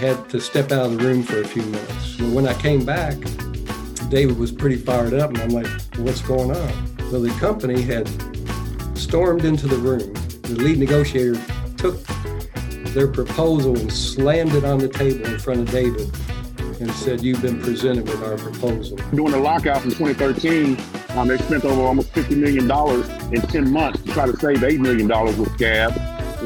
had to step out of the room for a few minutes. And when I came back, David was pretty fired up, and I'm like, what's going on? Well, the company had stormed into the room. The lead negotiator took their proposal and slammed it on the table in front of David and said, you've been presented with our proposal. During the lockout in 2013, they spent over almost $50 million in 10 months to try to save $8 million with scabs.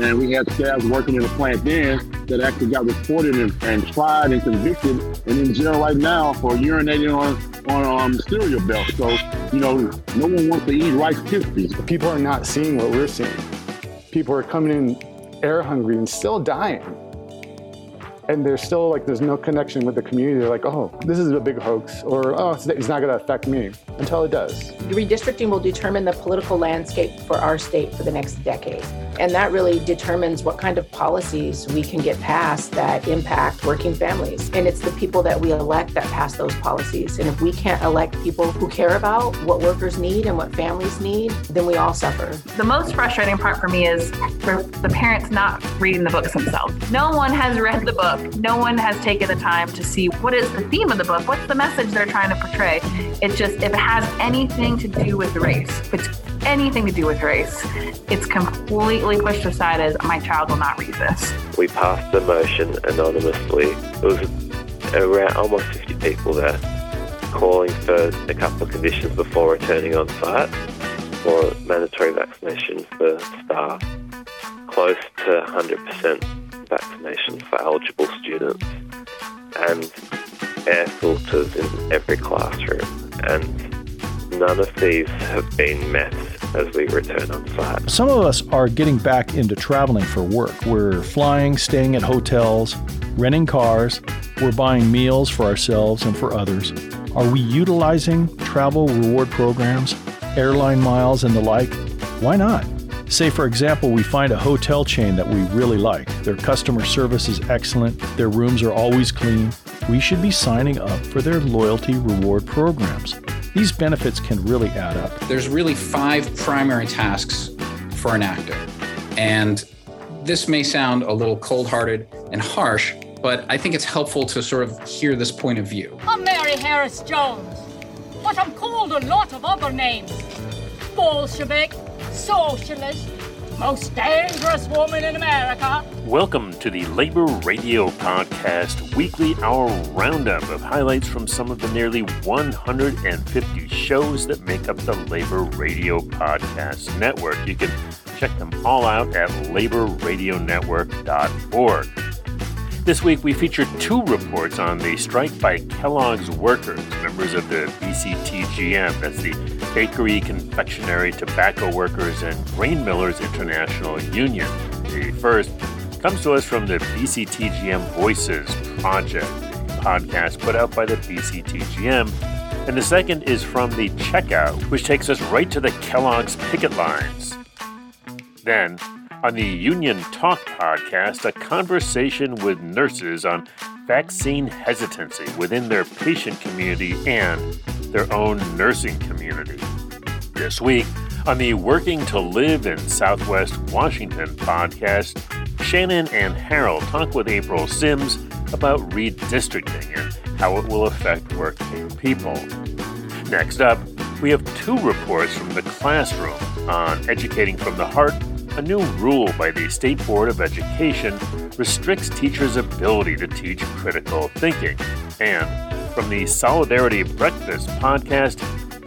And we had scabs working in the plant then that actually got reported and tried and convicted and in jail right now for urinating on cereal belts. So, you know, no one wants to eat Rice Krispies. People are not seeing what we're seeing. People are coming in air hungry and still dying. And they're still like, there's no connection with the community. They're like, oh, this is a big hoax, or oh, it's not gonna affect me, until it does. Redistricting will determine the political landscape for our state for the next decade. And that really determines what kind of policies we can get passed that impact working families. And it's the people that we elect that pass those policies. And if we can't elect people who care about what workers need and what families need, then we all suffer. The most frustrating part for me is for the parents not reading the books themselves. No one has read the book. No one has taken the time to see what is the theme of the book. What's the message they're trying to portray? It's just, if it has anything to do with race, it's completely pushed aside as my child will not read this. We passed the motion anonymously. There was around almost 50 people there calling for a couple of conditions before returning on site, for mandatory vaccination for staff, close to 100% vaccination for eligible students, and air filters in every classroom. And none of these have been met as we return on site. Some of us are getting back into traveling for work. We're flying, staying at hotels, renting cars. We're buying meals for ourselves and for others. Are we utilizing travel reward programs, airline miles, and the like? Why not? Say, for example, we find a hotel chain that we really like. Their customer service is excellent. Their rooms are always clean. We should be signing up for their loyalty reward programs. These benefits can really add up. There's really 5 primary tasks for an actor. And this may sound a little cold-hearted and harsh, but I think it's helpful to sort of hear this point of view. I'm Mary Harris Jones, but I'm called a lot of other names. Bolshevik, socialist, most dangerous woman in America. Welcome to the Labor Radio Podcast weekly hour roundup of highlights from some of the nearly 150 shows that make up the Labor Radio Podcast Network. You can check them all out at laborradionetwork.org. This week we featured 2 reports on the strike by Kellogg's workers, members of the BCTGM, that's the Bakery, Confectionery, Tobacco Workers, and Grain Millers International Union. The first comes to us from the BCTGM Voices Project, a podcast put out by the BCTGM. And the second is from The Checkout, which takes us right to the Kellogg's picket lines. Then, on the Union Talk podcast, a conversation with nurses on vaccine hesitancy within their patient community and their own nursing community. This week, on the Working to Live in Southwest Washington podcast, Shannon and Harold talk with April Sims about redistricting and how it will affect working people. Next up, we have 2 reports from the classroom on Educating from the Heart. A new rule by the State Board of Education restricts teachers' ability to teach critical thinking. And from the Solidarity Breakfast podcast,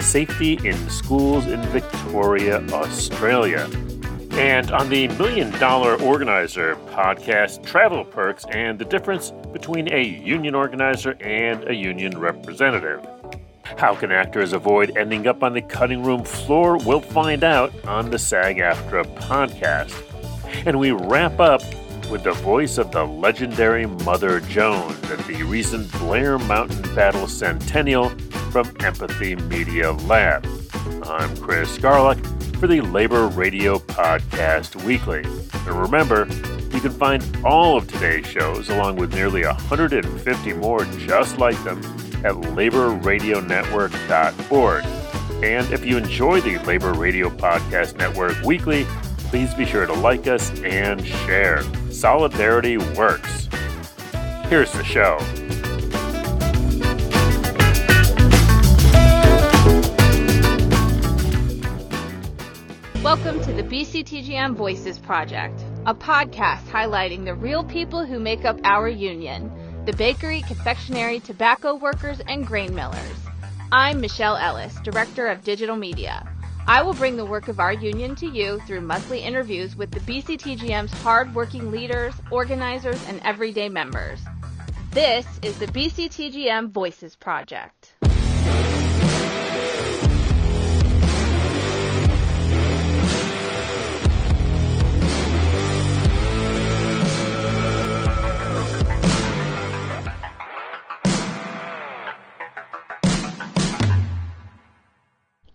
Safety in Schools in Victoria, Australia. And on the Million Dollar Organizer podcast, Travel Perks and the Difference Between a Union Organizer and a Union Representative. How can actors avoid ending up on the cutting room floor? We'll find out on the SAG-AFTRA podcast. And we wrap up with the voice of the legendary Mother Jones at the recent Blair Mountain Battle Centennial from Empathy Media Lab. I'm Chris Garlock for the Labor Radio Podcast Weekly. And remember, you can find all of today's shows, along with nearly 150 more just like them, at laborradionetwork.org. And if you enjoy the Labor Radio Podcast Network Weekly, please be sure to like us and share. Solidarity works. Here's the show. Welcome to the BCTGM Voices Project, a podcast highlighting the real people who make up our union, the bakery, confectionery, tobacco workers, and grain millers. I'm Michelle Ellis, Director of Digital Media. I will bring the work of our union to you through monthly interviews with the BCTGM's hard-working leaders, organizers, and everyday members. This is the BCTGM Voices Project.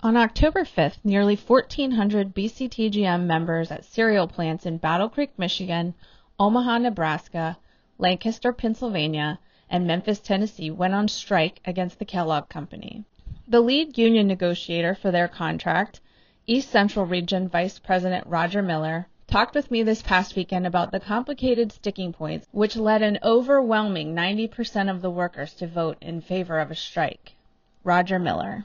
On October 5th, nearly 1,400 BCTGM members at cereal plants in Battle Creek, Michigan, Omaha, Nebraska, Lancaster, Pennsylvania, and Memphis, Tennessee went on strike against the Kellogg Company. The lead union negotiator for their contract, East Central Region Vice President Roger Miller, talked with me this past weekend about the complicated sticking points which led an overwhelming 90% of the workers to vote in favor of a strike. Roger Miller.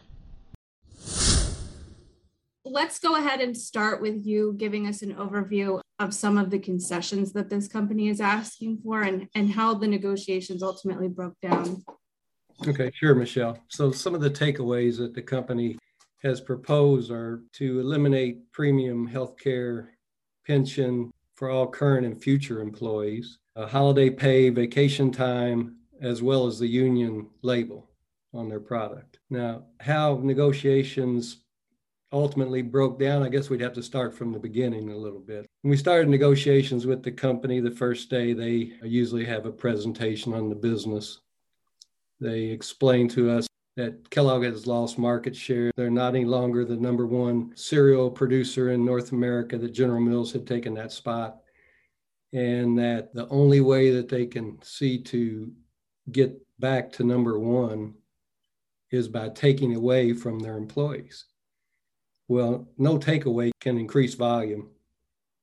Let's go ahead and start with you giving us an overview of some of the concessions that this company is asking for and how the negotiations ultimately broke down. Okay, sure, Michelle. So some of the takeaways that the company has proposed are to eliminate premium health care, pension for all current and future employees, holiday pay, vacation time, as well as the union label on their product. Now, how negotiations ultimately broke down, I guess we'd have to start from the beginning a little bit. When we started negotiations with the company, the first day, they usually have a presentation on the business. They explained to us that Kellogg has lost market share. They're not any longer the number one cereal producer in North America, that General Mills had taken that spot, and that the only way that they can see to get back to number one is by taking away from their employees. Well, no takeaway can increase volume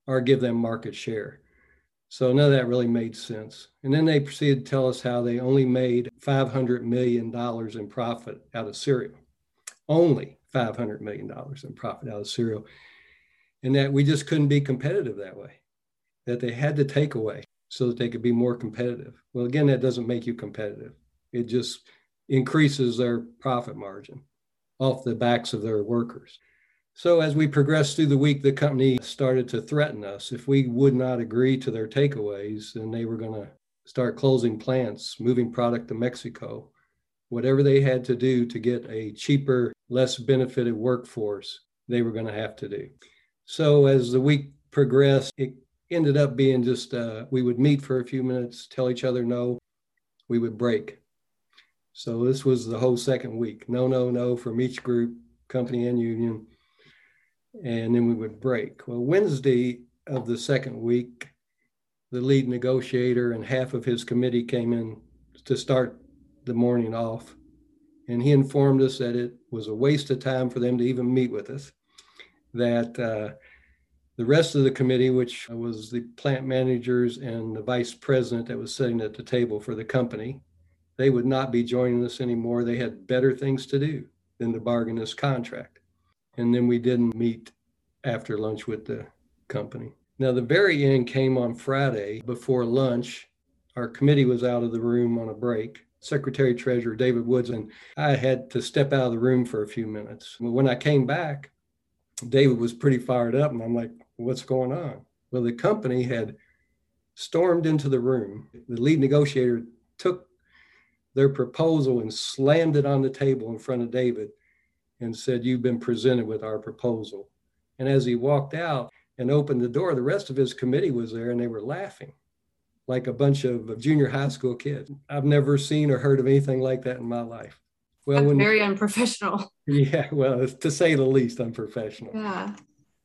or give them market share. So none of that really made sense. And then they proceeded to tell us how they only made $500 million in profit out of cereal, only $500 million in profit out of cereal, and that we just couldn't be competitive that way, that they had to take away so that they could be more competitive. Well, again, that doesn't make you competitive. It just increases their profit margin off the backs of their workers. So as we progressed through the week, the company started to threaten us. If we would not agree to their takeaways, then they were going to start closing plants, moving product to Mexico, whatever they had to do to get a cheaper, less benefited workforce, they were going to have to do. So as the week progressed, it ended up being just, we would meet for a few minutes, tell each other no, we would break. So this was the whole second week. No, no, no from each group, company and union. And then we would break. Well, Wednesday of the second week, the lead negotiator and half of his committee came in to start the morning off. And he informed us that it was a waste of time for them to even meet with us, that the rest of the committee, which was the plant managers and the vice president that was sitting at the table for the company, they would not be joining us anymore. They had better things to do than to bargain this contract. And then we didn't meet after lunch with the company. Now, the very end came on Friday before lunch. Our committee was out of the room on a break. Secretary Treasurer David Woods and I had to step out of the room for a few minutes. When I came back, David was pretty fired up, and I'm like, what's going on? Well, the company had stormed into the room. The lead negotiator took their proposal and slammed it on the table in front of David and said, you've been presented with our proposal. And as he walked out and opened the door, the rest of his committee was there, and they were laughing like a bunch of junior high school kids. I've never seen or heard of anything like that in my life. Well, very unprofessional. Yeah, well, to say the least, unprofessional. Yeah.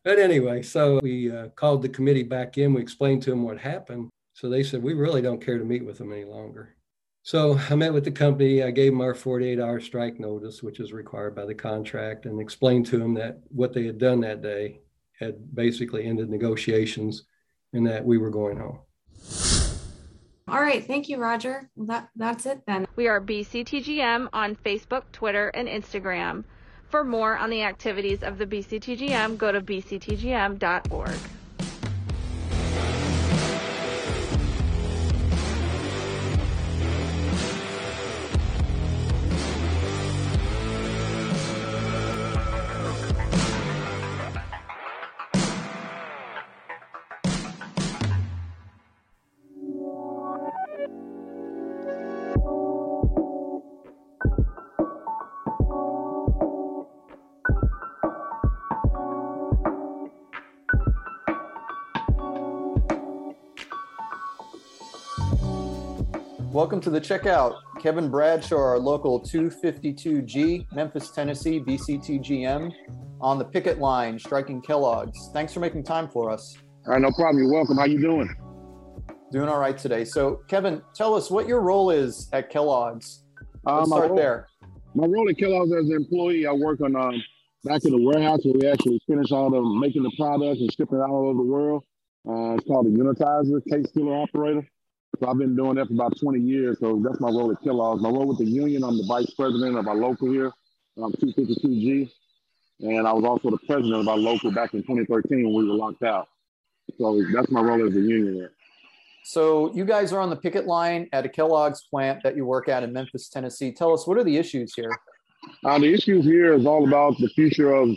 But anyway, so we called the committee back in. We explained to them what happened. So they said, we really don't care to meet with them any longer. So I met with the company. I gave them our 48-hour strike notice, which is required by the contract, and explained to them that what they had done that day had basically ended negotiations and that we were going home. All right. Thank you, Roger. Well, that's it then. We are BCTGM on Facebook, Twitter, and Instagram. For more on the activities of the BCTGM, go to bctgm.org. Welcome to The Checkout. Kevin Bradshaw, our local 252G, Memphis, Tennessee, BCTGM, on the picket line, striking Kellogg's. Thanks for making time for us. All right, no problem. You're welcome. How you doing? Doing all right today. So, Kevin, tell us what your role is at Kellogg's. Let's start there. My role at Kellogg's as an employee, I work on back in the warehouse where we actually finish all the making the products and shipping it out all over the world. It's called a Unitizer, case filler operator. So I've been doing that for about 20 years. So that's my role at Kellogg's. My role with the union, I'm the vice president of our local here. I'm 252G. And I was also the president of our local back in 2013 when we were locked out. So that's my role as a union here. So you guys are on the picket line at a Kellogg's plant that you work at in Memphis, Tennessee. Tell us, what are the issues here? The issues here is all about the future of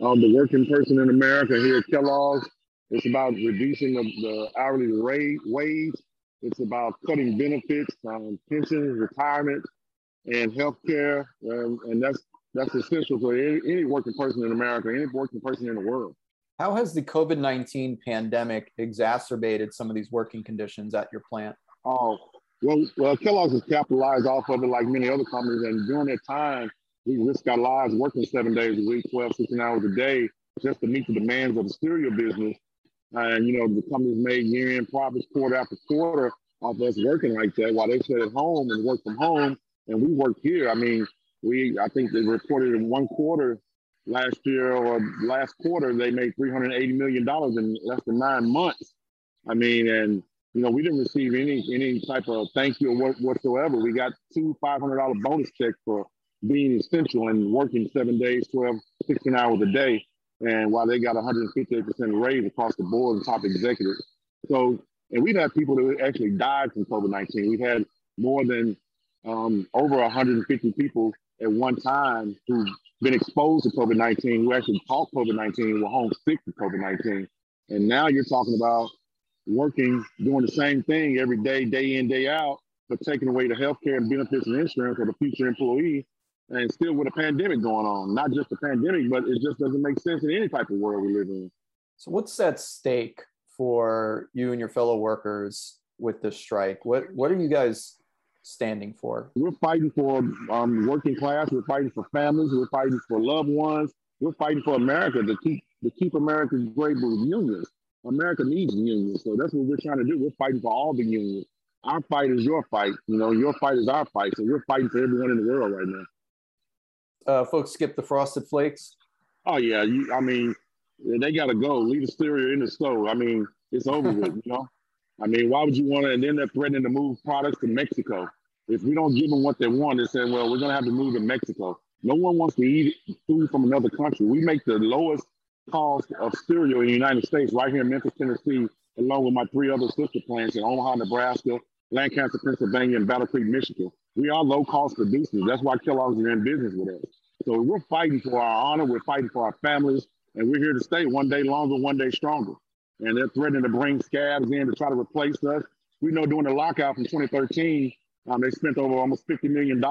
the working person in America here at Kellogg's. It's about reducing the hourly rate, wage. It's about cutting benefits, pensions, retirement, and health care, and that's essential for any working person in America, any working person in the world. How has the COVID-19 pandemic exacerbated some of these working conditions at your plant? Oh, well, Kellogg's has capitalized off of it like many other companies, and during that time, we risked our lives working 7 days a week, 12, 16 hours a day, just to meet the demands of the cereal business. And, you know, the companies made year-end profits quarter after quarter off us working like that while they sit at home and work from home. And we work here. I mean, I think they reported in one quarter last year or last quarter, they made $380 million in less than 9 months. I mean, and, you know, we didn't receive any type of thank you or whatsoever. We got two $500 bonus checks for being essential and working 7 days, 12, 16 hours a day. And while they got 158% raise across the board and top executives. So, and we've had people that actually died from COVID-19. We've had more than over 150 people at one time who've been exposed to COVID-19, who actually caught COVID-19, were home sick with COVID-19. And now you're talking about working, doing the same thing every day, day in, day out, but taking away the healthcare and benefits and insurance for the future employee. And still with a pandemic going on, not just a pandemic, but it just doesn't make sense in any type of world we live in. So what's at stake for you and your fellow workers with this strike? What are you guys standing for? We're fighting for working class. We're fighting for families. We're fighting for loved ones. We're fighting for America to keep America great with unions. America needs unions. So that's what we're trying to do. We're fighting for all the unions. Our fight is your fight. You know, your fight is our fight. So we're fighting for everyone in the world right now. Folks skip the Frosted Flakes? Oh, yeah. I mean, they got to go. Leave the cereal in the store. I mean, it's over with, you know? I mean, why would you want to? And then they're threatening to move products to Mexico. If we don't give them what they want, they say, well, we're going to have to move to Mexico. No one wants to eat food from another country. We make the lowest cost of cereal in the United States right here in Memphis, Tennessee, along with my three other sister plants in Omaha, Nebraska, Lancaster, Pennsylvania, and Battle Creek, Michigan. We are low-cost producers. That's why Kellogg's are in business with us. So we're fighting for our honor. We're fighting for our families. And we're here to stay one day longer, one day stronger. And they're threatening to bring scabs in to try to replace us. We know during the lockout from 2013, they spent over almost $50 million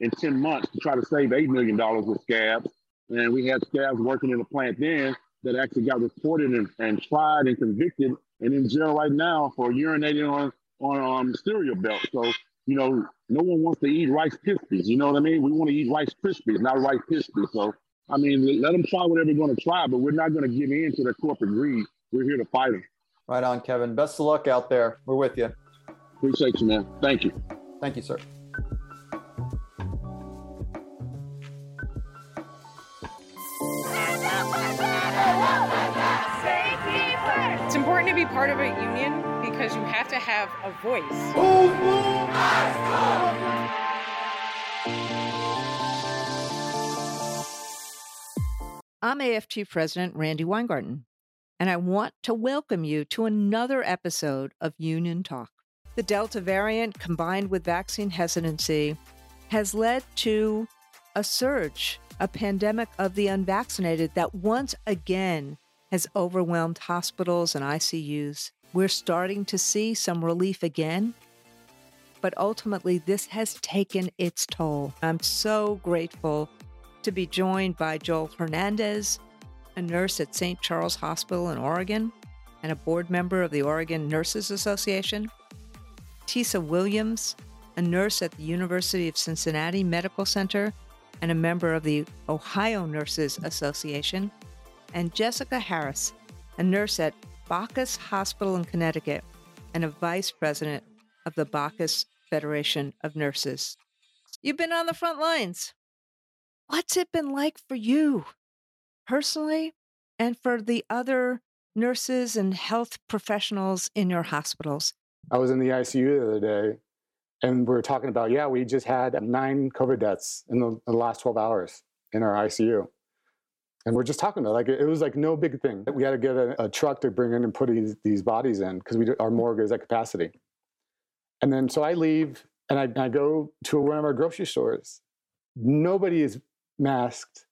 in 10 months to try to save $8 million with scabs. And we had scabs working in the plant then that actually got reported and tried and convicted and in jail right now for urinating on cereal belts. So, you know, no one wants to eat Rice Krispies. You know what I mean? We want to eat Rice Krispies, not Rice Krispies. So, I mean, let them try whatever they're going to try, but we're not going to give in to their corporate greed. We're here to fight them. Right on, Kevin. Best of luck out there. We're with you. Appreciate you, man. Thank you. Thank you, sir. It's important to be part of a union because you have to have a voice. Move, move, let's go! I'm AFG President Randy Weingarten, and I want to welcome you to another episode of Union Talk. The Delta variant, combined with vaccine hesitancy, has led to a surge, a pandemic of the unvaccinated that once again has overwhelmed hospitals and ICUs. We're starting to see some relief again, but ultimately this has taken its toll. I'm so grateful to be joined by Joel Hernandez, a nurse at St. Charles Hospital in Oregon and a board member of the Oregon Nurses Association, Tisa Williams, a nurse at the University of Cincinnati Medical Center and a member of the Ohio Nurses Association, and Jessica Harris, a nurse at Bacchus Hospital in Connecticut and a vice president of the Bacchus Federation of Nurses. You've been on the front lines. What's it been like for you personally and for the other nurses and health professionals in your hospitals? I was in the ICU the other day, and we were talking about, we just had 9 COVID deaths in the last 12 hours in our ICU. And we're just talking about it was no big thing. We had to get a truck to bring in and put these bodies in because our morgue is at capacity. And then so I leave and I go to one of our grocery stores. Nobody is masked.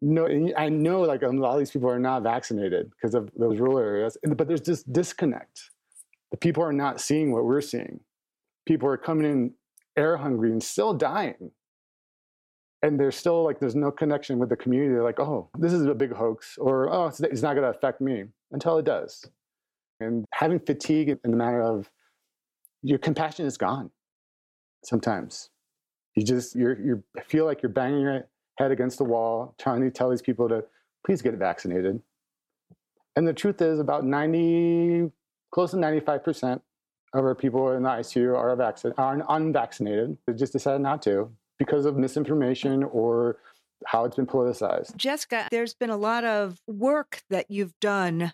No, and I know a lot of these people are not vaccinated because of those rural areas, but there's this disconnect. The people are not seeing what we're seeing. People are coming in air hungry and still dying. And there's still there's no connection with the community. They're oh, this is a big hoax, or oh, it's not going to affect me until it does. And having fatigue in the matter of your compassion is gone. Sometimes you just you feel like you're banging your head against the wall, trying to tell these people to please get vaccinated. And the truth is, about 90, close to 95% of our people in the ICU are unvaccinated. They just decided not to, because of misinformation or how it's been politicized. Jessica, there's been a lot of work that you've done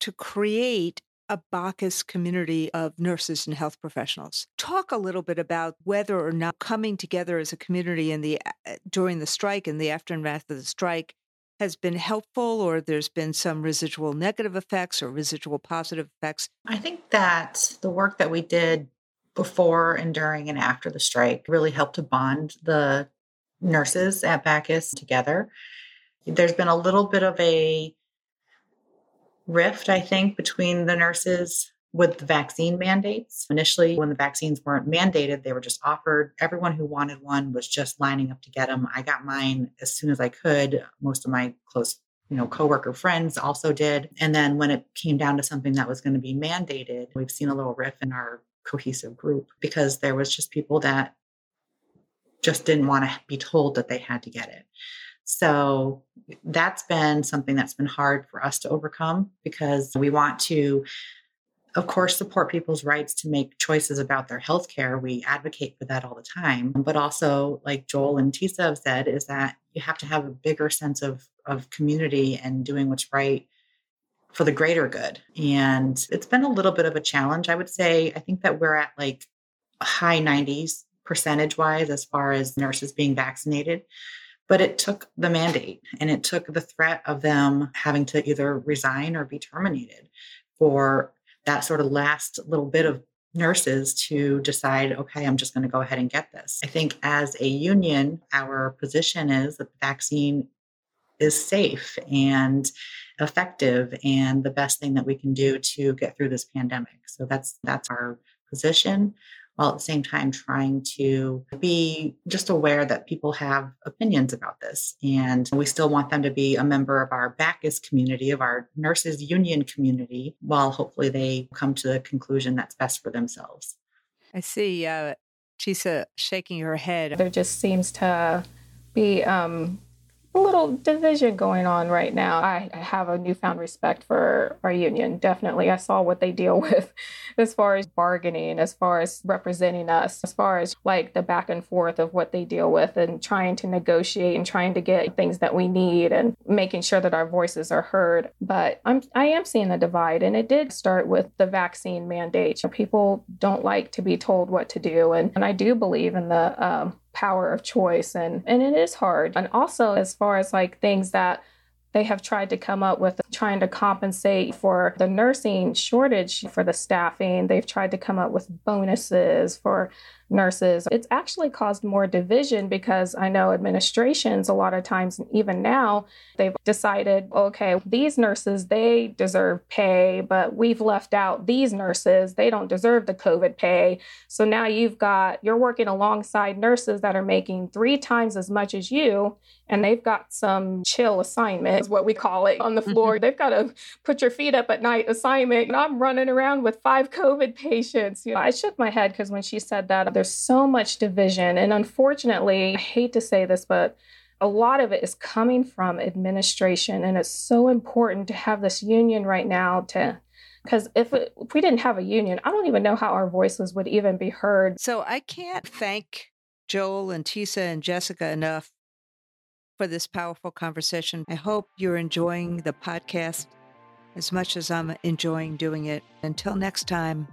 to create a Bacchus community of nurses and health professionals. Talk a little bit about whether or not coming together as a community during the strike and the aftermath of the strike has been helpful, or there's been some residual negative effects or residual positive effects. I think that the work that we did before and during and after the strike really helped to bond the nurses at Bacchus together. There's been a little bit of a rift, I think, between the nurses with the vaccine mandates. Initially, when the vaccines weren't mandated, they were just offered. Everyone who wanted one was just lining up to get them. I got mine as soon as I could. Most of my close coworker friends also did. And then when it came down to something that was going to be mandated, we've seen a little rift in our cohesive group, because there was just people that just didn't want to be told that they had to get it. So that's been something that's been hard for us to overcome, because we want to, of course, support people's rights to make choices about their healthcare. We advocate for that all the time. But also, like Joel and Tisa have said, is that you have to have a bigger sense of community and doing what's right for the greater good. And it's been a little bit of a challenge, I would say. I think that we're at high 90s percentage wise as far as nurses being vaccinated, but it took the mandate and it took the threat of them having to either resign or be terminated for that sort of last little bit of nurses to decide, okay, I'm just going to go ahead and get this. I think as a union, our position is that the vaccine is safe and effective and the best thing that we can do to get through this pandemic. So that's our position, while at the same time trying to be just aware that people have opinions about this. And we still want them to be a member of our Bacchus community, of our nurses union community, while hopefully they come to the conclusion that's best for themselves. I see Tisa shaking her head. There just seems to be little division going on right now. I have a newfound respect for our union, definitely. I saw what they deal with as far as bargaining, as far as representing us, as far as like the back and forth of what they deal with and trying to negotiate and trying to get things that we need and making sure that our voices are heard. But I am seeing a divide, and it did start with the vaccine mandate. People don't like to be told what to do, and I do believe in the power of choice, and it is hard. And also as far as like things that they have tried to come up with, trying to compensate for the nursing shortage for the staffing, they've tried to come up with bonuses for nurses. It's actually caused more division because I know administrations, a lot of times, even now, they've decided, okay, these nurses, they deserve pay, but we've left out these nurses. They don't deserve the COVID pay. So now you're working alongside nurses that are making 3 times as much as you, and they've got some chill assignment, is what we call it, on the floor. They've got a put your feet up at night assignment, and I'm running around with 5 COVID patients. You know, I shook my head because when she said that, there's so much division. And unfortunately, I hate to say this, but a lot of it is coming from administration. And it's so important to have this union right now because if we didn't have a union, I don't even know how our voices would even be heard. So I can't thank Joel and Tisa and Jessica enough for this powerful conversation. I hope you're enjoying the podcast as much as I'm enjoying doing it. Until next time,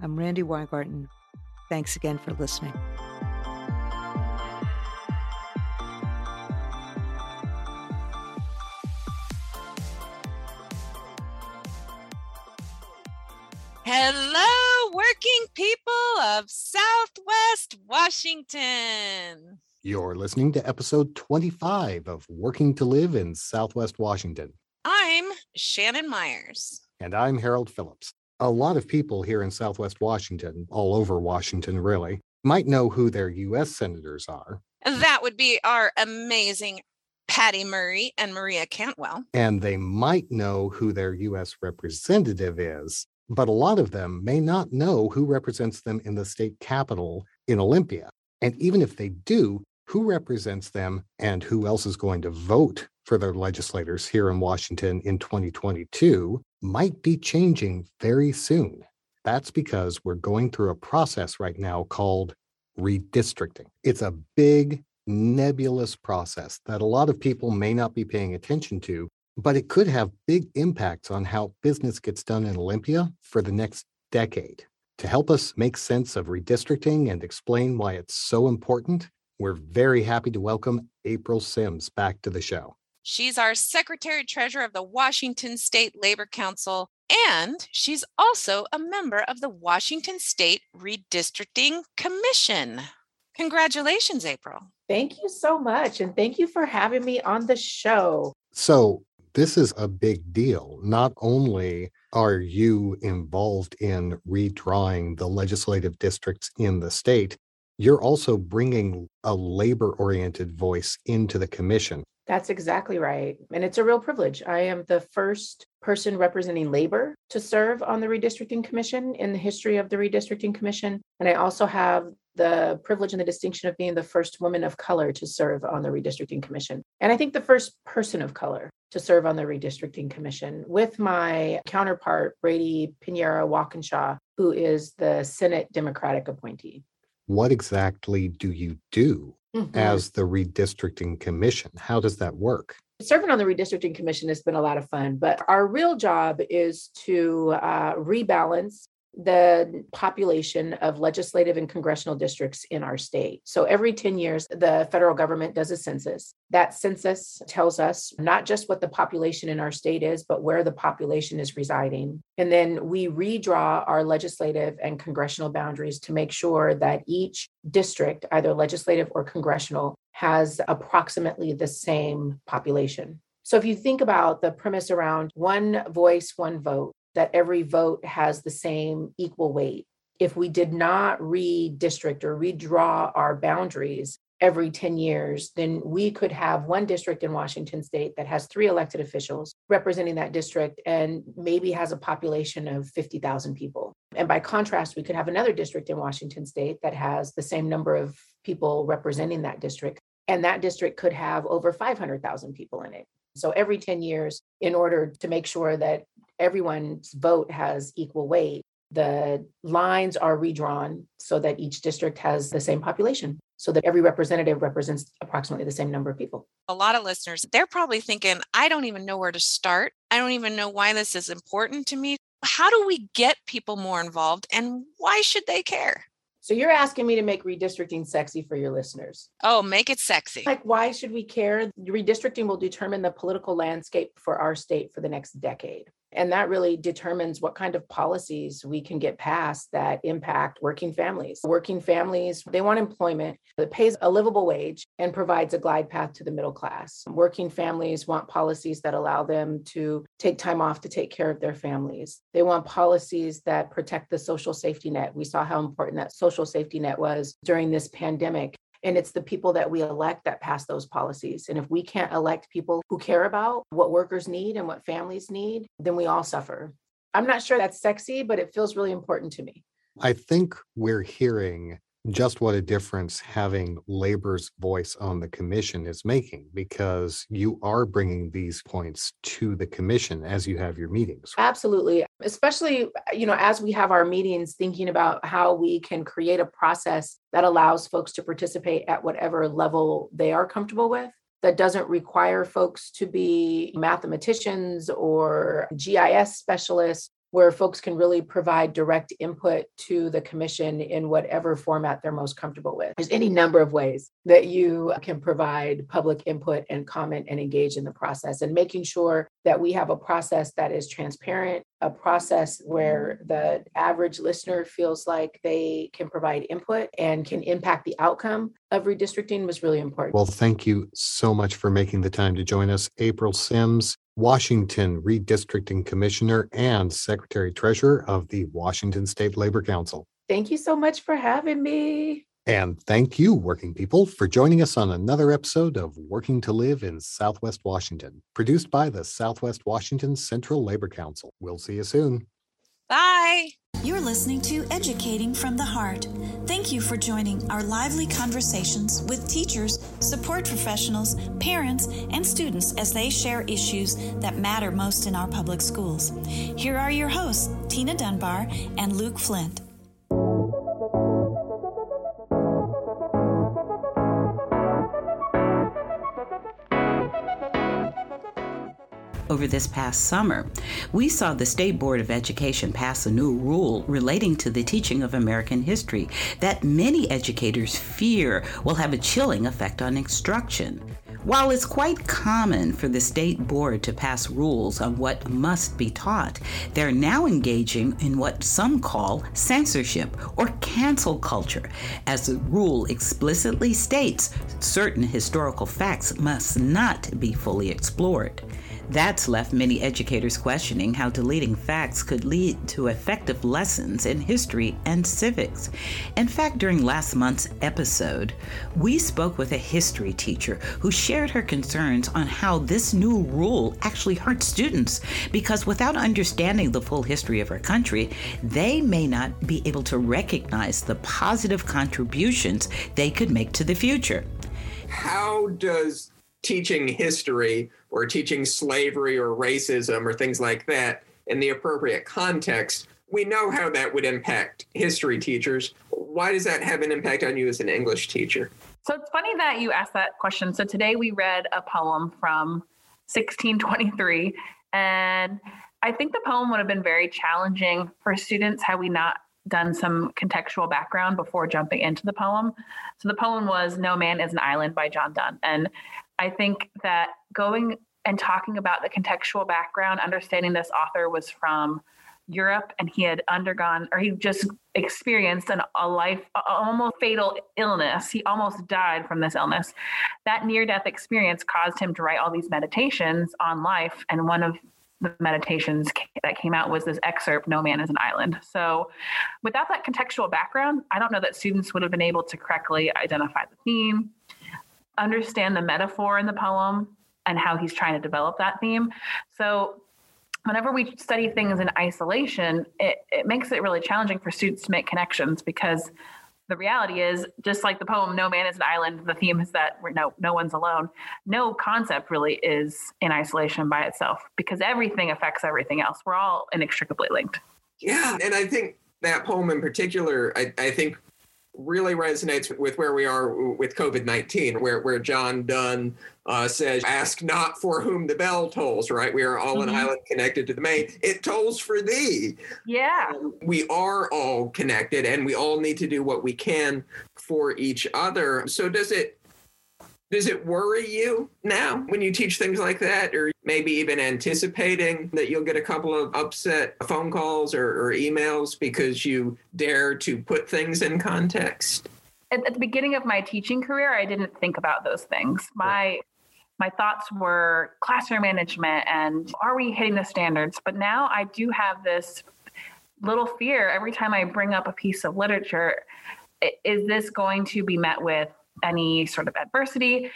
I'm Randy Weingarten. Thanks again for listening. Hello, working people of Southwest Washington. You're listening to episode 25 of Working to Live in Southwest Washington. I'm Shannon Myers. And I'm Harold Phillips. A lot of people here in Southwest Washington, all over Washington, really, might know who their U.S. senators are. That would be our amazing Patty Murray and Maria Cantwell. And they might know who their U.S. representative is, but a lot of them may not know who represents them in the state capitol in Olympia. And even if they do, who represents them and who else is going to vote for their legislators here in Washington in 2022 might be changing very soon. That's because we're going through a process right now called redistricting. It's a big, nebulous process that a lot of people may not be paying attention to, but it could have big impacts on how business gets done in Olympia for the next decade. To help us make sense of redistricting and explain why it's so important, we're very happy to welcome April Sims back to the show. She's our Secretary Treasurer of the Washington State Labor Council, and she's also a member of the Washington State Redistricting Commission. Congratulations, April. Thank you so much, and thank you for having me on the show. So this is a big deal. Not only are you involved in redrawing the legislative districts in the state, you're also bringing a labor-oriented voice into the commission. That's exactly right. And it's a real privilege. I am the first person representing labor to serve on the Redistricting Commission in the history of the Redistricting Commission. And I also have the privilege and the distinction of being the first woman of color to serve on the Redistricting Commission. And I think the first person of color to serve on the Redistricting Commission with my counterpart, Brady Pinheiro Walkinshaw, who is the Senate Democratic appointee. What exactly do you do as the Redistricting Commission? How does that work? Serving on the Redistricting Commission has been a lot of fun, but our real job is to rebalance the population of legislative and congressional districts in our state. So every 10 years, the federal government does a census. That census tells us not just what the population in our state is, but where the population is residing. And then we redraw our legislative and congressional boundaries to make sure that each district, either legislative or congressional, has approximately the same population. So if you think about the premise around one voice, one vote, that every vote has the same equal weight. If we did not redistrict or redraw our boundaries every 10 years, then we could have one district in Washington state that has 3 elected officials representing that district and maybe has a population of 50,000 people. And by contrast, we could have another district in Washington state that has the same number of people representing that district, And that district could have over 500,000 people in it. So every 10 years, in order to make sure that everyone's vote has equal weight, the lines are redrawn so that each district has the same population, so that every representative represents approximately the same number of people. A lot of listeners, they're probably thinking, I don't even know where to start. I don't even know why this is important to me. How do we get people more involved, and why should they care? So you're asking me to make redistricting sexy for your listeners. Oh, make it sexy. Like, why should we care? Redistricting will determine the political landscape for our state for the next decade. And that really determines what kind of policies we can get passed that impact working families. Working families, they want employment that pays a livable wage and provides a glide path to the middle class. Working families want policies that allow them to take time off to take care of their families. They want policies that protect the social safety net. We saw how important that social safety net was during this pandemic. And it's the people that we elect that pass those policies. And if we can't elect people who care about what workers need and what families need, then we all suffer. I'm not sure that's sexy, but it feels really important to me. I think we're hearing just what a difference having labor's voice on the commission is making, because you are bringing these points to the commission as you have your meetings. Absolutely. Especially, as we have our meetings, thinking about how we can create a process that allows folks to participate at whatever level they are comfortable with, that doesn't require folks to be mathematicians or GIS specialists, where folks can really provide direct input to the commission in whatever format they're most comfortable with. There's any number of ways that you can provide public input and comment and engage in the process, and making sure that we have a process that is transparent, a process where the average listener feels like they can provide input and can impact the outcome of redistricting was really important. Well, thank you so much for making the time to join us, April Sims, Washington Redistricting Commissioner and Secretary Treasurer of the Washington State Labor Council. Thank you so much for having me. And thank you, working people, for joining us on another episode of Working to Live in Southwest Washington, produced by the Southwest Washington Central Labor Council. We'll see you soon. Bye. You're listening to Educating from the Heart. Thank you for joining our lively conversations with teachers, support professionals, parents, and students as they share issues that matter most in our public schools. Here are your hosts, Tina Dunbar and Luke Flint. Over this past summer, we saw the State Board of Education pass a new rule relating to the teaching of American history that many educators fear will have a chilling effect on instruction. While it's quite common for the State Board to pass rules on what must be taught, they're now engaging in what some call censorship or cancel culture, as the rule explicitly states certain historical facts must not be fully explored. That's left many educators questioning how deleting facts could lead to effective lessons in history and civics. In fact, during last month's episode, we spoke with a history teacher who shared her concerns on how this new rule actually hurts students, because without understanding the full history of our country, they may not be able to recognize the positive contributions they could make to the future. How does teaching history or teaching slavery or racism or things like that in the appropriate context, we know how that would impact history teachers. Why does that have an impact on you as an English teacher? So it's funny that you asked that question. So today we read a poem from 1623, and I think the poem would have been very challenging for students had we not done some contextual background before jumping into the poem. So the poem was No Man is an Island by John Donne. And I think that going and talking about the contextual background, understanding this author was from Europe and he had undergone, or he just experienced almost fatal illness. He almost died from this illness. That near-death experience caused him to write all these meditations on life. And one of the meditations that came out was this excerpt, No Man is an Island. So without that contextual background, I don't know that students would have been able to correctly identify the theme, understand the metaphor in the poem and how he's trying to develop that theme. So whenever we study things in isolation, it makes it really challenging for students to make connections, because the reality is, just like the poem, No Man is an Island, the theme is that we're no one's alone. No concept really is in isolation by itself, because everything affects everything else. We're all inextricably linked. Yeah. And I think that poem in particular, I think really resonates with where we are with COVID-19, where John Donne says, ask not for whom the bell tolls, right? We are all an island connected to the main. It tolls for thee. Yeah. We are all connected, and we all need to do what we can for each other. So does it worry you now when you teach things like that, or maybe even anticipating that you'll get a couple of upset phone calls or emails because you dare to put things in context? At the beginning of my teaching career, I didn't think about those things. My thoughts were classroom management and are we hitting the standards? But now I do have this little fear every time I bring up a piece of literature. Is this going to be met with any sort of adversity?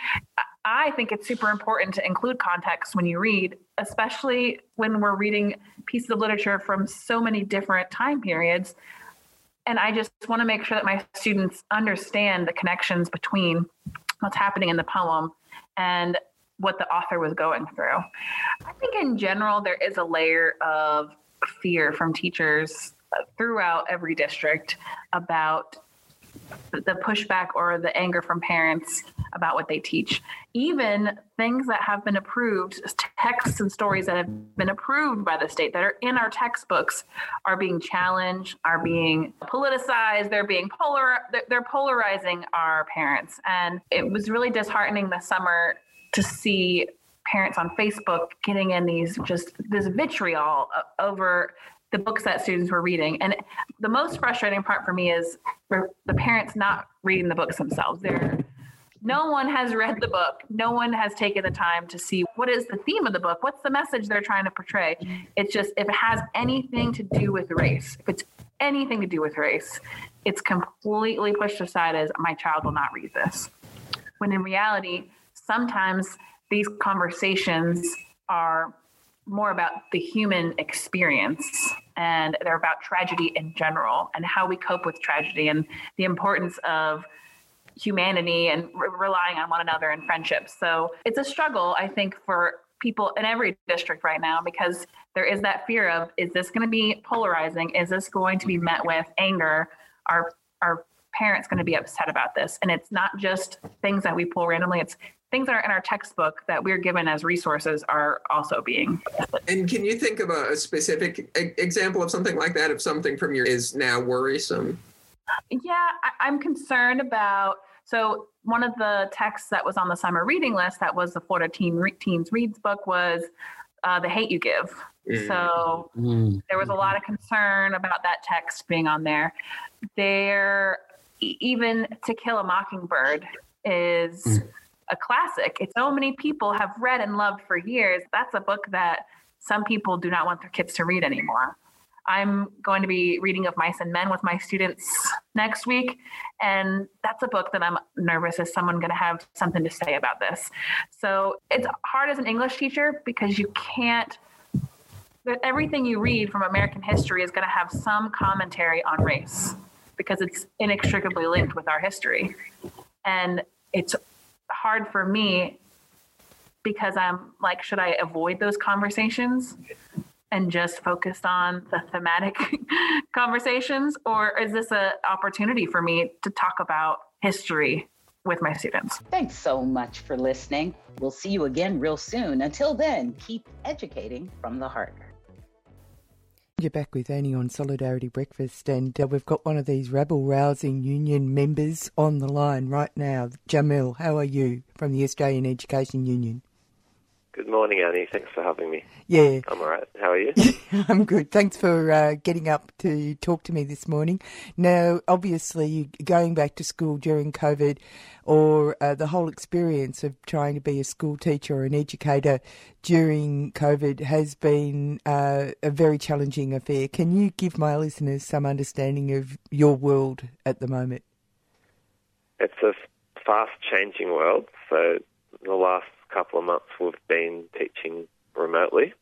I think it's super important to include context when you read, especially when we're reading pieces of literature from so many different time periods. And I just want to make sure that my students understand the connections between what's happening in the poem and what the author was going through. I think in general, there is a layer of fear from teachers throughout every district about the pushback or the anger from parents about what they teach. Even things that have been approved, texts and stories that have been approved by the state that are in our textbooks are being challenged, are being politicized, they're polarizing our parents. And it was really disheartening this summer to see parents on Facebook getting in this vitriol over the books that students were reading. And the most frustrating part for me is the parents not reading the books themselves. No one has read the book. No one has taken the time to see what is the theme of the book. What's the message they're trying to portray? It's just, if it has anything to do with race, it's completely pushed aside as my child will not read this. When in reality, sometimes these conversations are more about the human experience, and they're about tragedy in general and how we cope with tragedy and the importance of humanity and relying on one another in friendship. So it's a struggle, I think, for people in every district right now, because there is that fear of, is this going to be polarizing? Is this going to be met with anger? Are parents going to be upset about this? And it's not just things that we pull randomly. It's things that are in our textbook that we're given as resources are also being. And can you think of a specific example of something like that, of something from your is now worrisome? Yeah, I'm concerned about, so one of the texts that was on the summer reading list that was the Florida Teens Reads book was The Hate U Give. Mm. So there was a lot of concern about that text being on there. There, even To Kill a Mockingbird is... a classic. It's so many people have read and loved for years. That's a book that some people do not want their kids to read anymore. I'm going to be reading Of Mice and Men with my students next week. And that's a book that I'm nervous, is someone going to have something to say about this? So it's hard as an English teacher, because you can't, everything you read from American history is going to have some commentary on race, because it's inextricably linked with our history. And it's hard for me, because I'm like, should I avoid those conversations and just focus on the thematic conversations? Or is this an opportunity for me to talk about history with my students? Thanks so much for listening. We'll see you again real soon. Until then, keep educating from the heart. You're back with Annie on Solidarity Breakfast, and we've got one of these rabble-rousing union members on the line right now. Jamil, how are you, from the Australian Education Union? Good morning, Annie. Thanks for having me. Yeah. I'm all right. How are you? I'm good. Thanks for getting up to talk to me this morning. Now, obviously, going back to school during COVID, or the whole experience of trying to be a school teacher or an educator during COVID has been a very challenging affair. Can you give my listeners some understanding of your world at the moment? It's a fast-changing world. So the last couple of months we've been teaching remotely,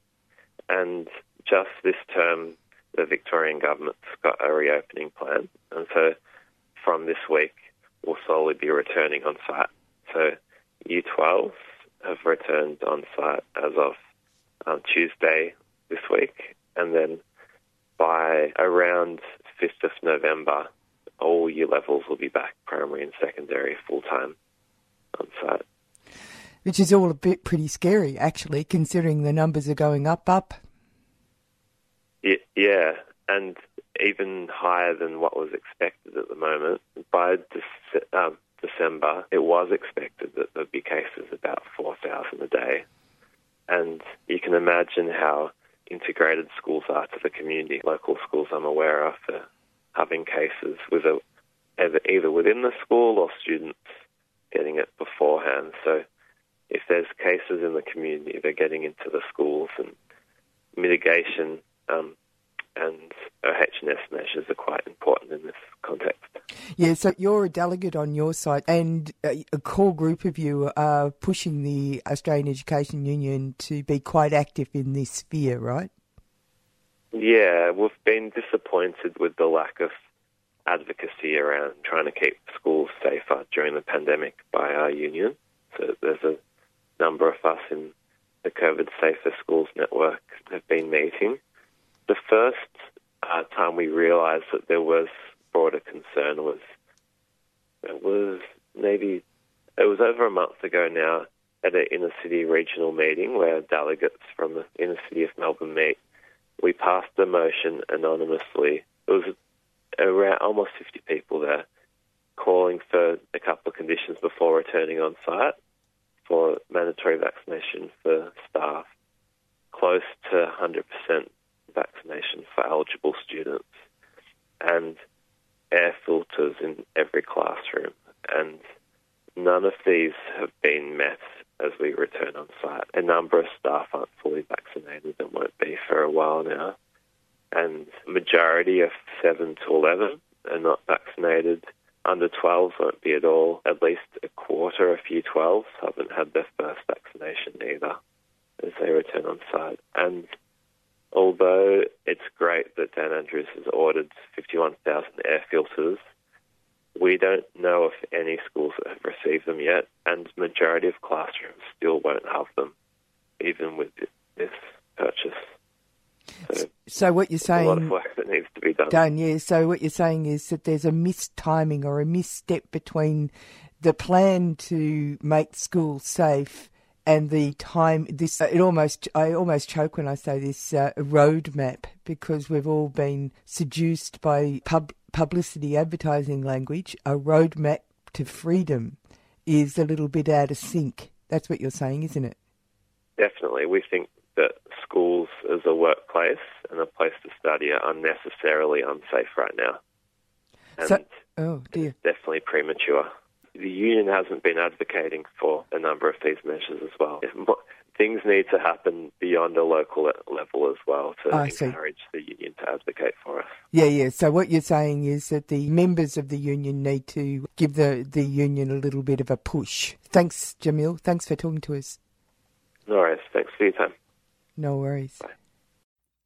and just this term the Victorian government's got a reopening plan. And so from this week will solely be returning on site. So Year 12s have returned on site as of Tuesday this week, and then by around 5th of November, all year levels will be back, primary and secondary, full-time on site. Which is all a bit pretty scary, actually, considering the numbers are going up. Yeah, and even higher than what was expected at the moment. By December, it was expected that there'd be cases about 4,000 a day. And you can imagine how integrated schools are to the community. Local schools I'm aware of are having cases with either within the school or students getting it beforehand. So if there's cases in the community, they're getting into the schools, and mitigation and OH&S measures are quite important in this context. Yeah, so you're a delegate on your side, and a core group of you are pushing the Australian Education Union to be quite active in this sphere, right? Yeah, we've been disappointed with the lack of advocacy around trying to keep schools safer during the pandemic by our union. So there's a number of us in the COVID Safer Schools Network have been meeting. The first time we realised that there was broader concern was, it was over a month ago now at an inner city regional meeting where delegates from the inner city of Melbourne meet. We passed the motion anonymously. It was around almost 50 people there calling for a couple of conditions before returning on site for mandatory vaccination for staff, close to 100% vaccination for eligible students, and air filters in every classroom. And none of these have been met as we return on site. A number of staff aren't fully vaccinated and won't be for a while now. And majority of 7 to 11 are not vaccinated. Under 12s won't be at all. At least a quarter of Year 12s haven't had their first vaccination either as they return on site. And although it's great that Dan Andrews has ordered 51,000 air filters, we don't know of any schools that have received them yet, and majority of classrooms still won't have them, even with this purchase. So what you're saying, a lot of work that needs to be done. Yeah. So what you're saying is that there's a mistiming or a misstep between the plan to make schools safe and the time. I almost choke when I say this roadmap, because we've all been seduced by publicity advertising language. A roadmap to freedom is a little bit out of sync. That's what you're saying, isn't it? Definitely. We think that schools as a workplace and a place to study are unnecessarily unsafe right now. And it's definitely premature. The union hasn't been advocating for a number of these measures as well. Things need to happen beyond a local level as well to encourage the union to advocate for us. Yeah. So what you're saying is that the members of the union need to give the union a little bit of a push. Thanks, Jamil. Thanks for talking to us. No worries. Thanks for your time. No worries. Bye.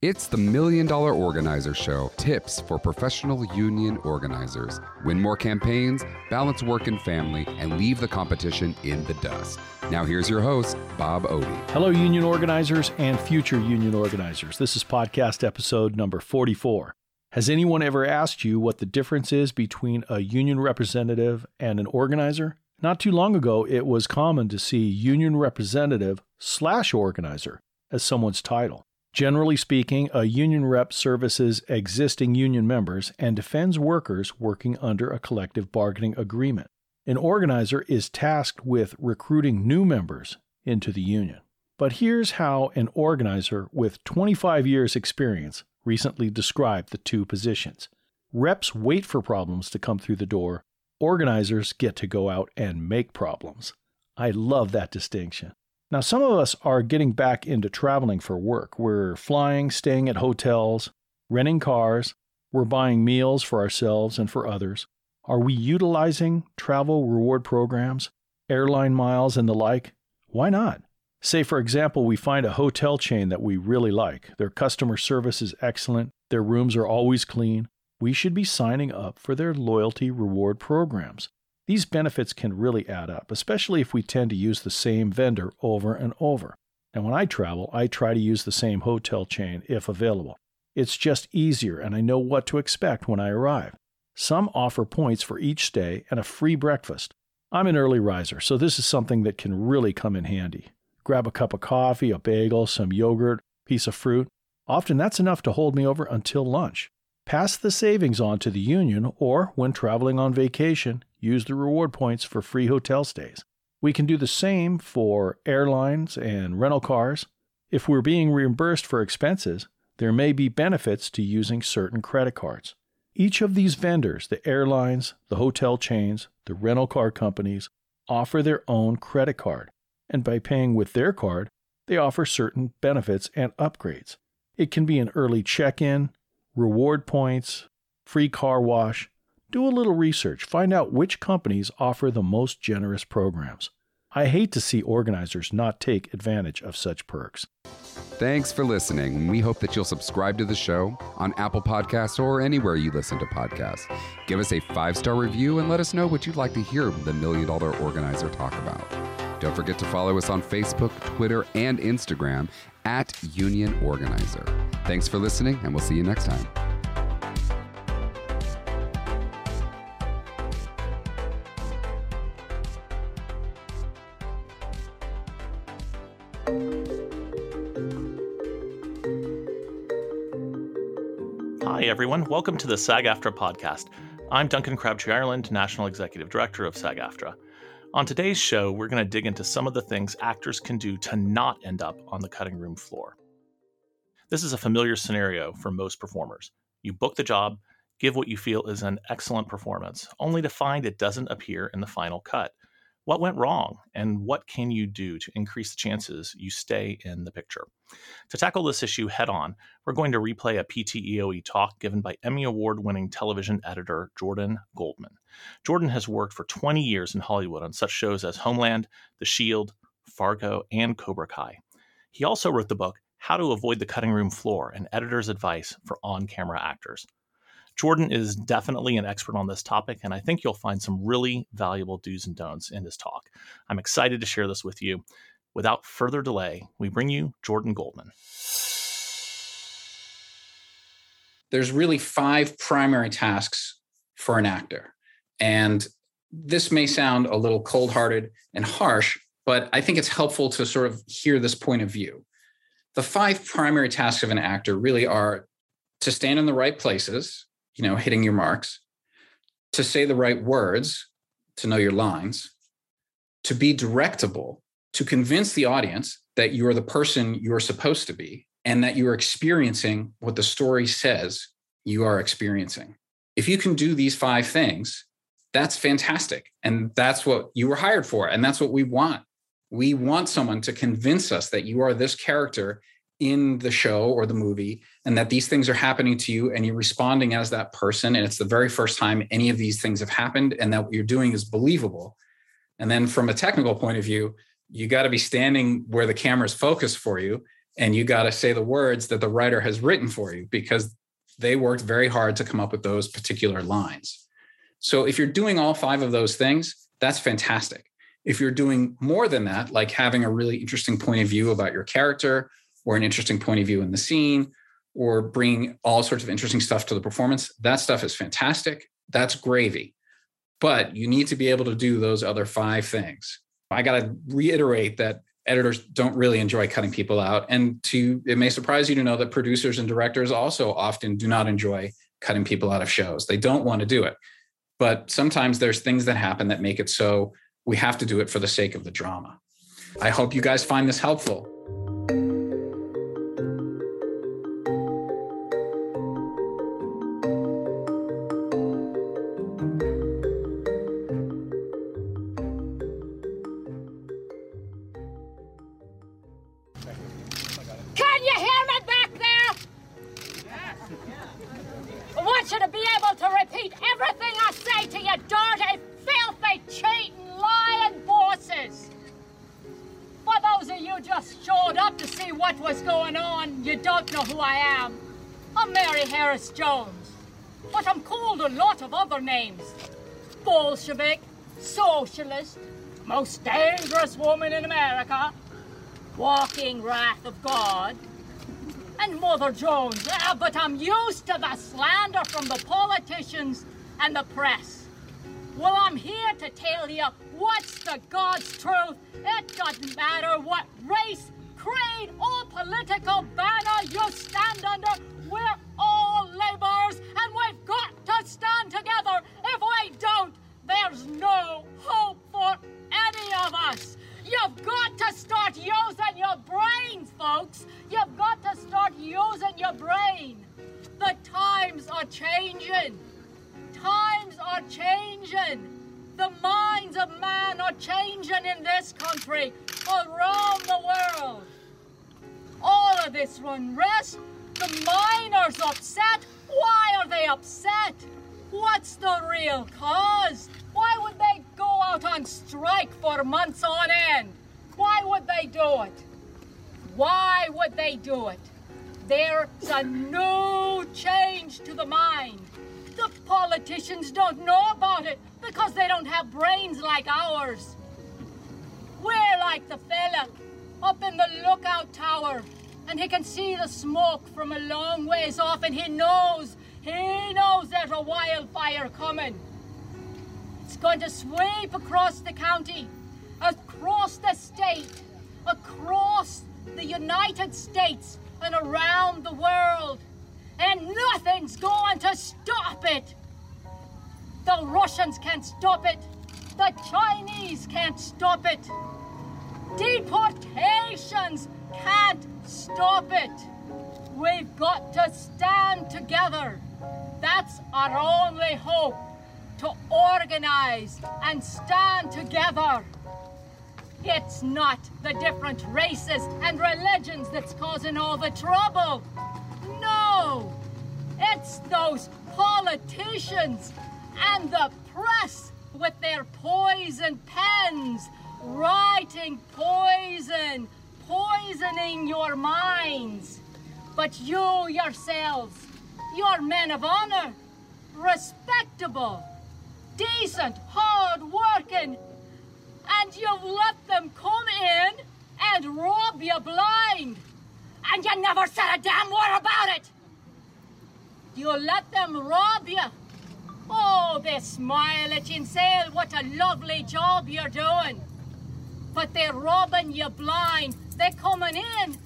It's the Million Dollar Organizer Show. Tips for professional union organizers. Win more campaigns, balance work and family, and leave the competition in the dust. Now here's your host, Bob Odie. Hello, union organizers and future union organizers. This is podcast episode number 44. Has anyone ever asked you what the difference is between a union representative and an organizer? Not too long ago, it was common to see union representative/organizer as someone's title. Generally speaking, a union rep services existing union members and defends workers working under a collective bargaining agreement. An organizer is tasked with recruiting new members into the union. But here's how an organizer with 25 years' experience recently described the two positions. Reps wait for problems to come through the door. Organizers get to go out and make problems. I love that distinction. Now, some of us are getting back into traveling for work. We're flying, staying at hotels, renting cars. We're buying meals for ourselves and for others. Are we utilizing travel reward programs, airline miles, and the like? Why not? Say, for example, we find a hotel chain that we really like. Their customer service is excellent. Their rooms are always clean. we should be signing up for their loyalty reward programs. These benefits can really add up, especially if we tend to use the same vendor over and over. And when I travel, I try to use the same hotel chain if available. It's just easier, and I know what to expect when I arrive. Some offer points for each stay and a free breakfast. I'm an early riser, so this is something that can really come in handy. Grab a cup of coffee, a bagel, some yogurt, piece of fruit. Often that's enough to hold me over until lunch. Pass the savings on to the union, or when traveling on vacation, use the reward points for free hotel stays. We can do the same for airlines and rental cars. If we're being reimbursed for expenses, there may be benefits to using certain credit cards. Each of these vendors, the airlines, the hotel chains, the rental car companies, offer their own credit card, and by paying with their card, they offer certain benefits and upgrades. It can be an early check-in, reward points, free car wash. Do a little research. Find out which companies offer the most generous programs. I hate to see organizers not take advantage of such perks. Thanks for listening. We hope that you'll subscribe to the show on Apple Podcasts or anywhere you listen to podcasts. Give us a 5-star review and let us know what you'd like to hear the Million Dollar Organizer talk about. Don't forget to follow us on Facebook, Twitter, and Instagram at Union Organizer. Thanks for listening, and we'll see you next time. Hi, everyone. Welcome to the SAG-AFTRA podcast. I'm Duncan Crabtree Ireland, National Executive Director of SAG-AFTRA. On today's show, we're going to dig into some of the things actors can do to not end up on the cutting room floor. This is a familiar scenario for most performers. You book the job, give what you feel is an excellent performance, only to find it doesn't appear in the final cut. What went wrong, and what can you do to increase the chances you stay in the picture? To tackle this issue head-on, we're going to replay a PTEOE talk given by Emmy Award-winning television editor Jordan Goldman. Jordan has worked for 20 years in Hollywood on such shows as Homeland, The Shield, Fargo, and Cobra Kai. He also wrote the book, How to Avoid the Cutting Room Floor, an Editor's Advice for On-Camera Actors. Jordan is definitely an expert on this topic, and I think you'll find some really valuable do's and don'ts in his talk. I'm excited to share this with you. Without further delay, we bring you Jordan Goldman. There's really 5 primary tasks for an actor. And this may sound a little cold-hearted and harsh, but I think it's helpful to sort of hear this point of view. The 5 primary tasks of an actor really are to stand in the right places, hitting your marks, to say the right words, to know your lines, to be directable, to convince the audience that you're the person you're supposed to be and that you're experiencing what the story says you are experiencing. If you can do these 5 things, that's fantastic. And that's what you were hired for. And that's what we want. We want someone to convince us that you are this character in the show or the movie, and that these things are happening to you and you're responding as that person. And it's the very first time any of these things have happened and that what you're doing is believable. And then from a technical point of view, you got to be standing where the camera's focused for you. And you got to say the words that the writer has written for you because they worked very hard to come up with those particular lines. So if you're doing all 5 of those things, that's fantastic. If you're doing more than that, like having a really interesting point of view about your character or an interesting point of view in the scene, or bringing all sorts of interesting stuff to the performance, that stuff is fantastic. That's gravy. But you need to be able to do those other 5 things. I got to reiterate that editors don't really enjoy cutting people out. And it may surprise you to know that producers and directors also often do not enjoy cutting people out of shows. They don't want to do it. But sometimes there's things that happen that make it so we have to do it for the sake of the drama. I hope you guys find this helpful. Jones. but I'm called a lot of other names. Bolshevik, socialist, most dangerous woman in America, walking wrath of God, and Mother Jones. But I'm used to the slander from the politicians and the press. Well, I'm here to tell you what's the God's truth. It doesn't matter what race, creed, or political banner you stand under. We're all laborers, and we've got to stand together. If we don't, there's no hope for any of us. You've got to start using your brain, folks. You've got to start using your brain. The times are changing. Times are changing. The minds of man are changing in this country, around the world. All of this unrest, the miners upset. Why are they upset? What's the real cause? Why would they go out on strike for months on end? Why would they do it? Why would they do it? There's a new change to the mind. The politicians don't know about it because they don't have brains like ours. We're like the fella up in the lookout tower, and he can see the smoke from a long ways off, and he knows there's a wildfire coming. It's going to sweep across the county, across the state, across the United States, and around the world. And nothing's going to stop it. The Russians can't stop it. The Chinese can't stop it. Deportations can't stop it. We've got to stand together. That's our only hope, to organize and stand together. It's not the different races and religions that's causing all the trouble. No, it's those politicians and the press with their poison pens, writing poison, poisoning your minds. But you yourselves, you're men of honor, respectable, decent, hard-working, and you've let them come in and rob you blind. And you never said a damn word about it. You let them rob you. Oh, they smile at you and say, what a lovely job you're doing. But they're robbing you blind. They're coming in,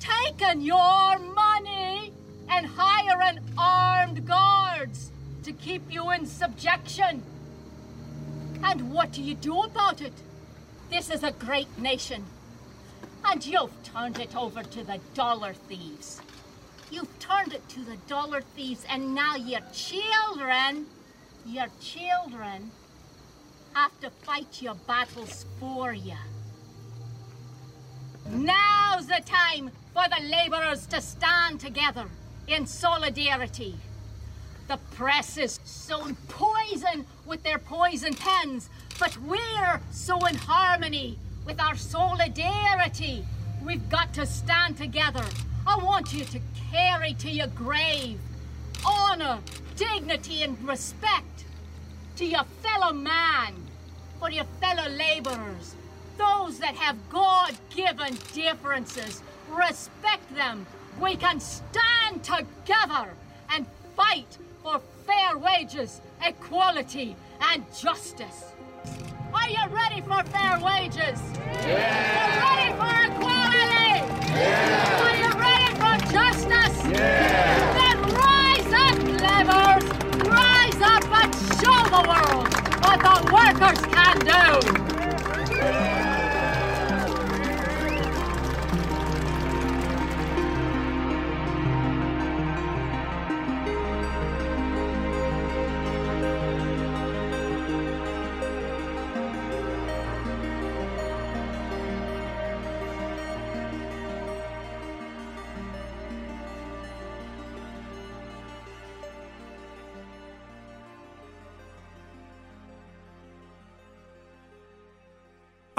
taking your money and hiring armed guards to keep you in subjection. And what do you do about it? This is a great nation. And you've turned it over to the dollar thieves. You've turned it to the dollar thieves, and now your children have to fight your battles for you. Now's the time for the laborers to stand together in solidarity. The press is sowing poison with their poison pens, but we're sowing harmony with our solidarity. We've got to stand together. I want you to carry to your grave honor, dignity, and respect to your fellow man, for your fellow laborers, those that have God-given differences. Respect them. We can stand together and fight for fair wages, equality, and justice. Are you ready for fair wages? Yeah! Are you ready for equality? Yeah! Are you ready for justice? Yeah! Then rise up, laborers! Rise up and show the world what the workers can do.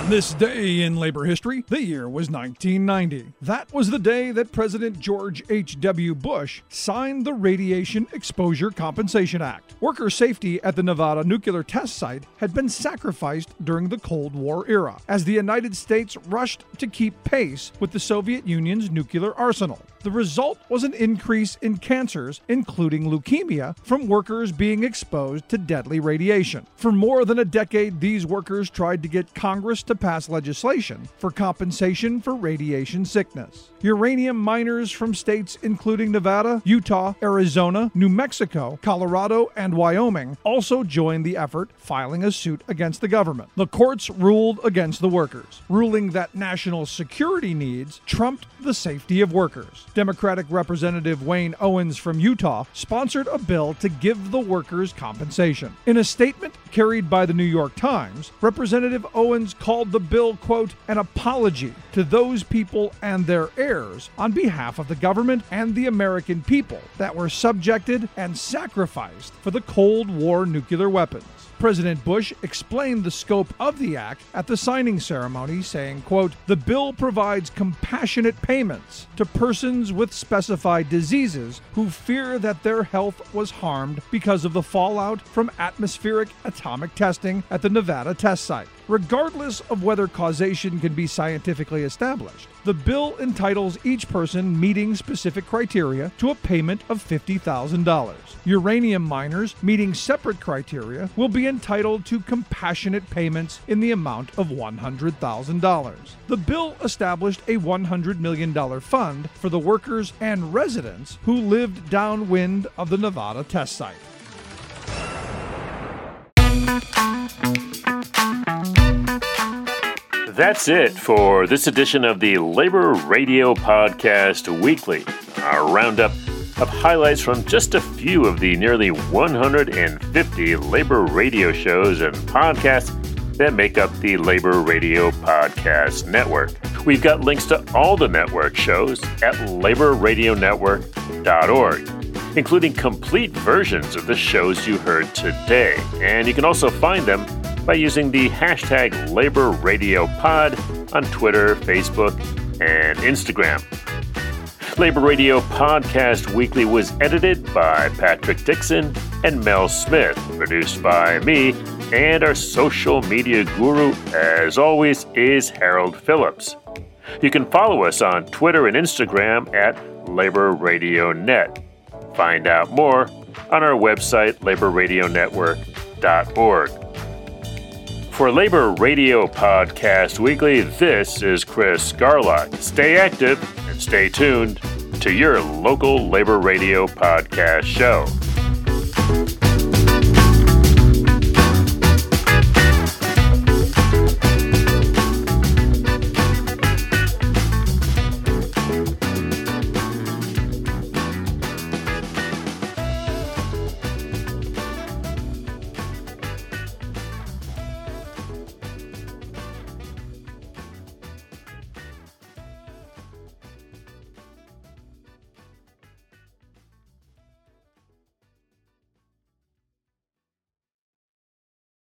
On this day in labor history, the year was 1990. That was the day that President George H.W. Bush signed the Radiation Exposure Compensation Act. Worker safety at the Nevada nuclear test site had been sacrificed during the Cold War era, as the United States rushed to keep pace with the Soviet Union's nuclear arsenal. The result was an increase in cancers, including leukemia, from workers being exposed to deadly radiation. For more than a decade, these workers tried to get Congress to pass legislation for compensation for radiation sickness. Uranium miners from states including Nevada, Utah, Arizona, New Mexico, Colorado, and Wyoming also joined the effort, filing a suit against the government. The courts ruled against the workers, ruling that national security needs trumped the safety of workers. Democratic Representative Wayne Owens from Utah sponsored a bill to give the workers compensation. In a statement carried by the New York Times, Representative Owens called the bill, quote, an apology to those people and their heirs on behalf of the government and the American people that were subjected and sacrificed for the Cold War nuclear weapons. President Bush explained the scope of the act at the signing ceremony, saying, quote, the bill provides compassionate payments to persons with specified diseases who fear that their health was harmed because of the fallout from atmospheric atomic testing at the Nevada test site. Regardless of whether causation can be scientifically established, the bill entitles each person meeting specific criteria to a payment of $50,000. Uranium miners meeting separate criteria will be entitled to compassionate payments in the amount of $100,000. The bill established a $100 million fund for the workers and residents who lived downwind of the Nevada test site. That's it for this edition of the Labor Radio Podcast Weekly, our roundup of highlights from just a few of the nearly 150 labor radio shows and podcasts that make up the Labor Radio Podcast Network. We've got links to all the network shows at laborradionetwork.org, including complete versions of the shows you heard today. And you can also find them by using the hashtag LaborRadioPod on Twitter, Facebook, and Instagram. Labor Radio Podcast Weekly was edited by Patrick Dixon and Mel Smith, produced by me, and our social media guru, as always, is Harold Phillips. You can follow us on Twitter and Instagram at LaborRadioNet. Find out more on our website, laborradionetwork.org. For Labor Radio Podcast Weekly, this is Chris Garlock. Stay active and stay tuned to your local Labor Radio Podcast show.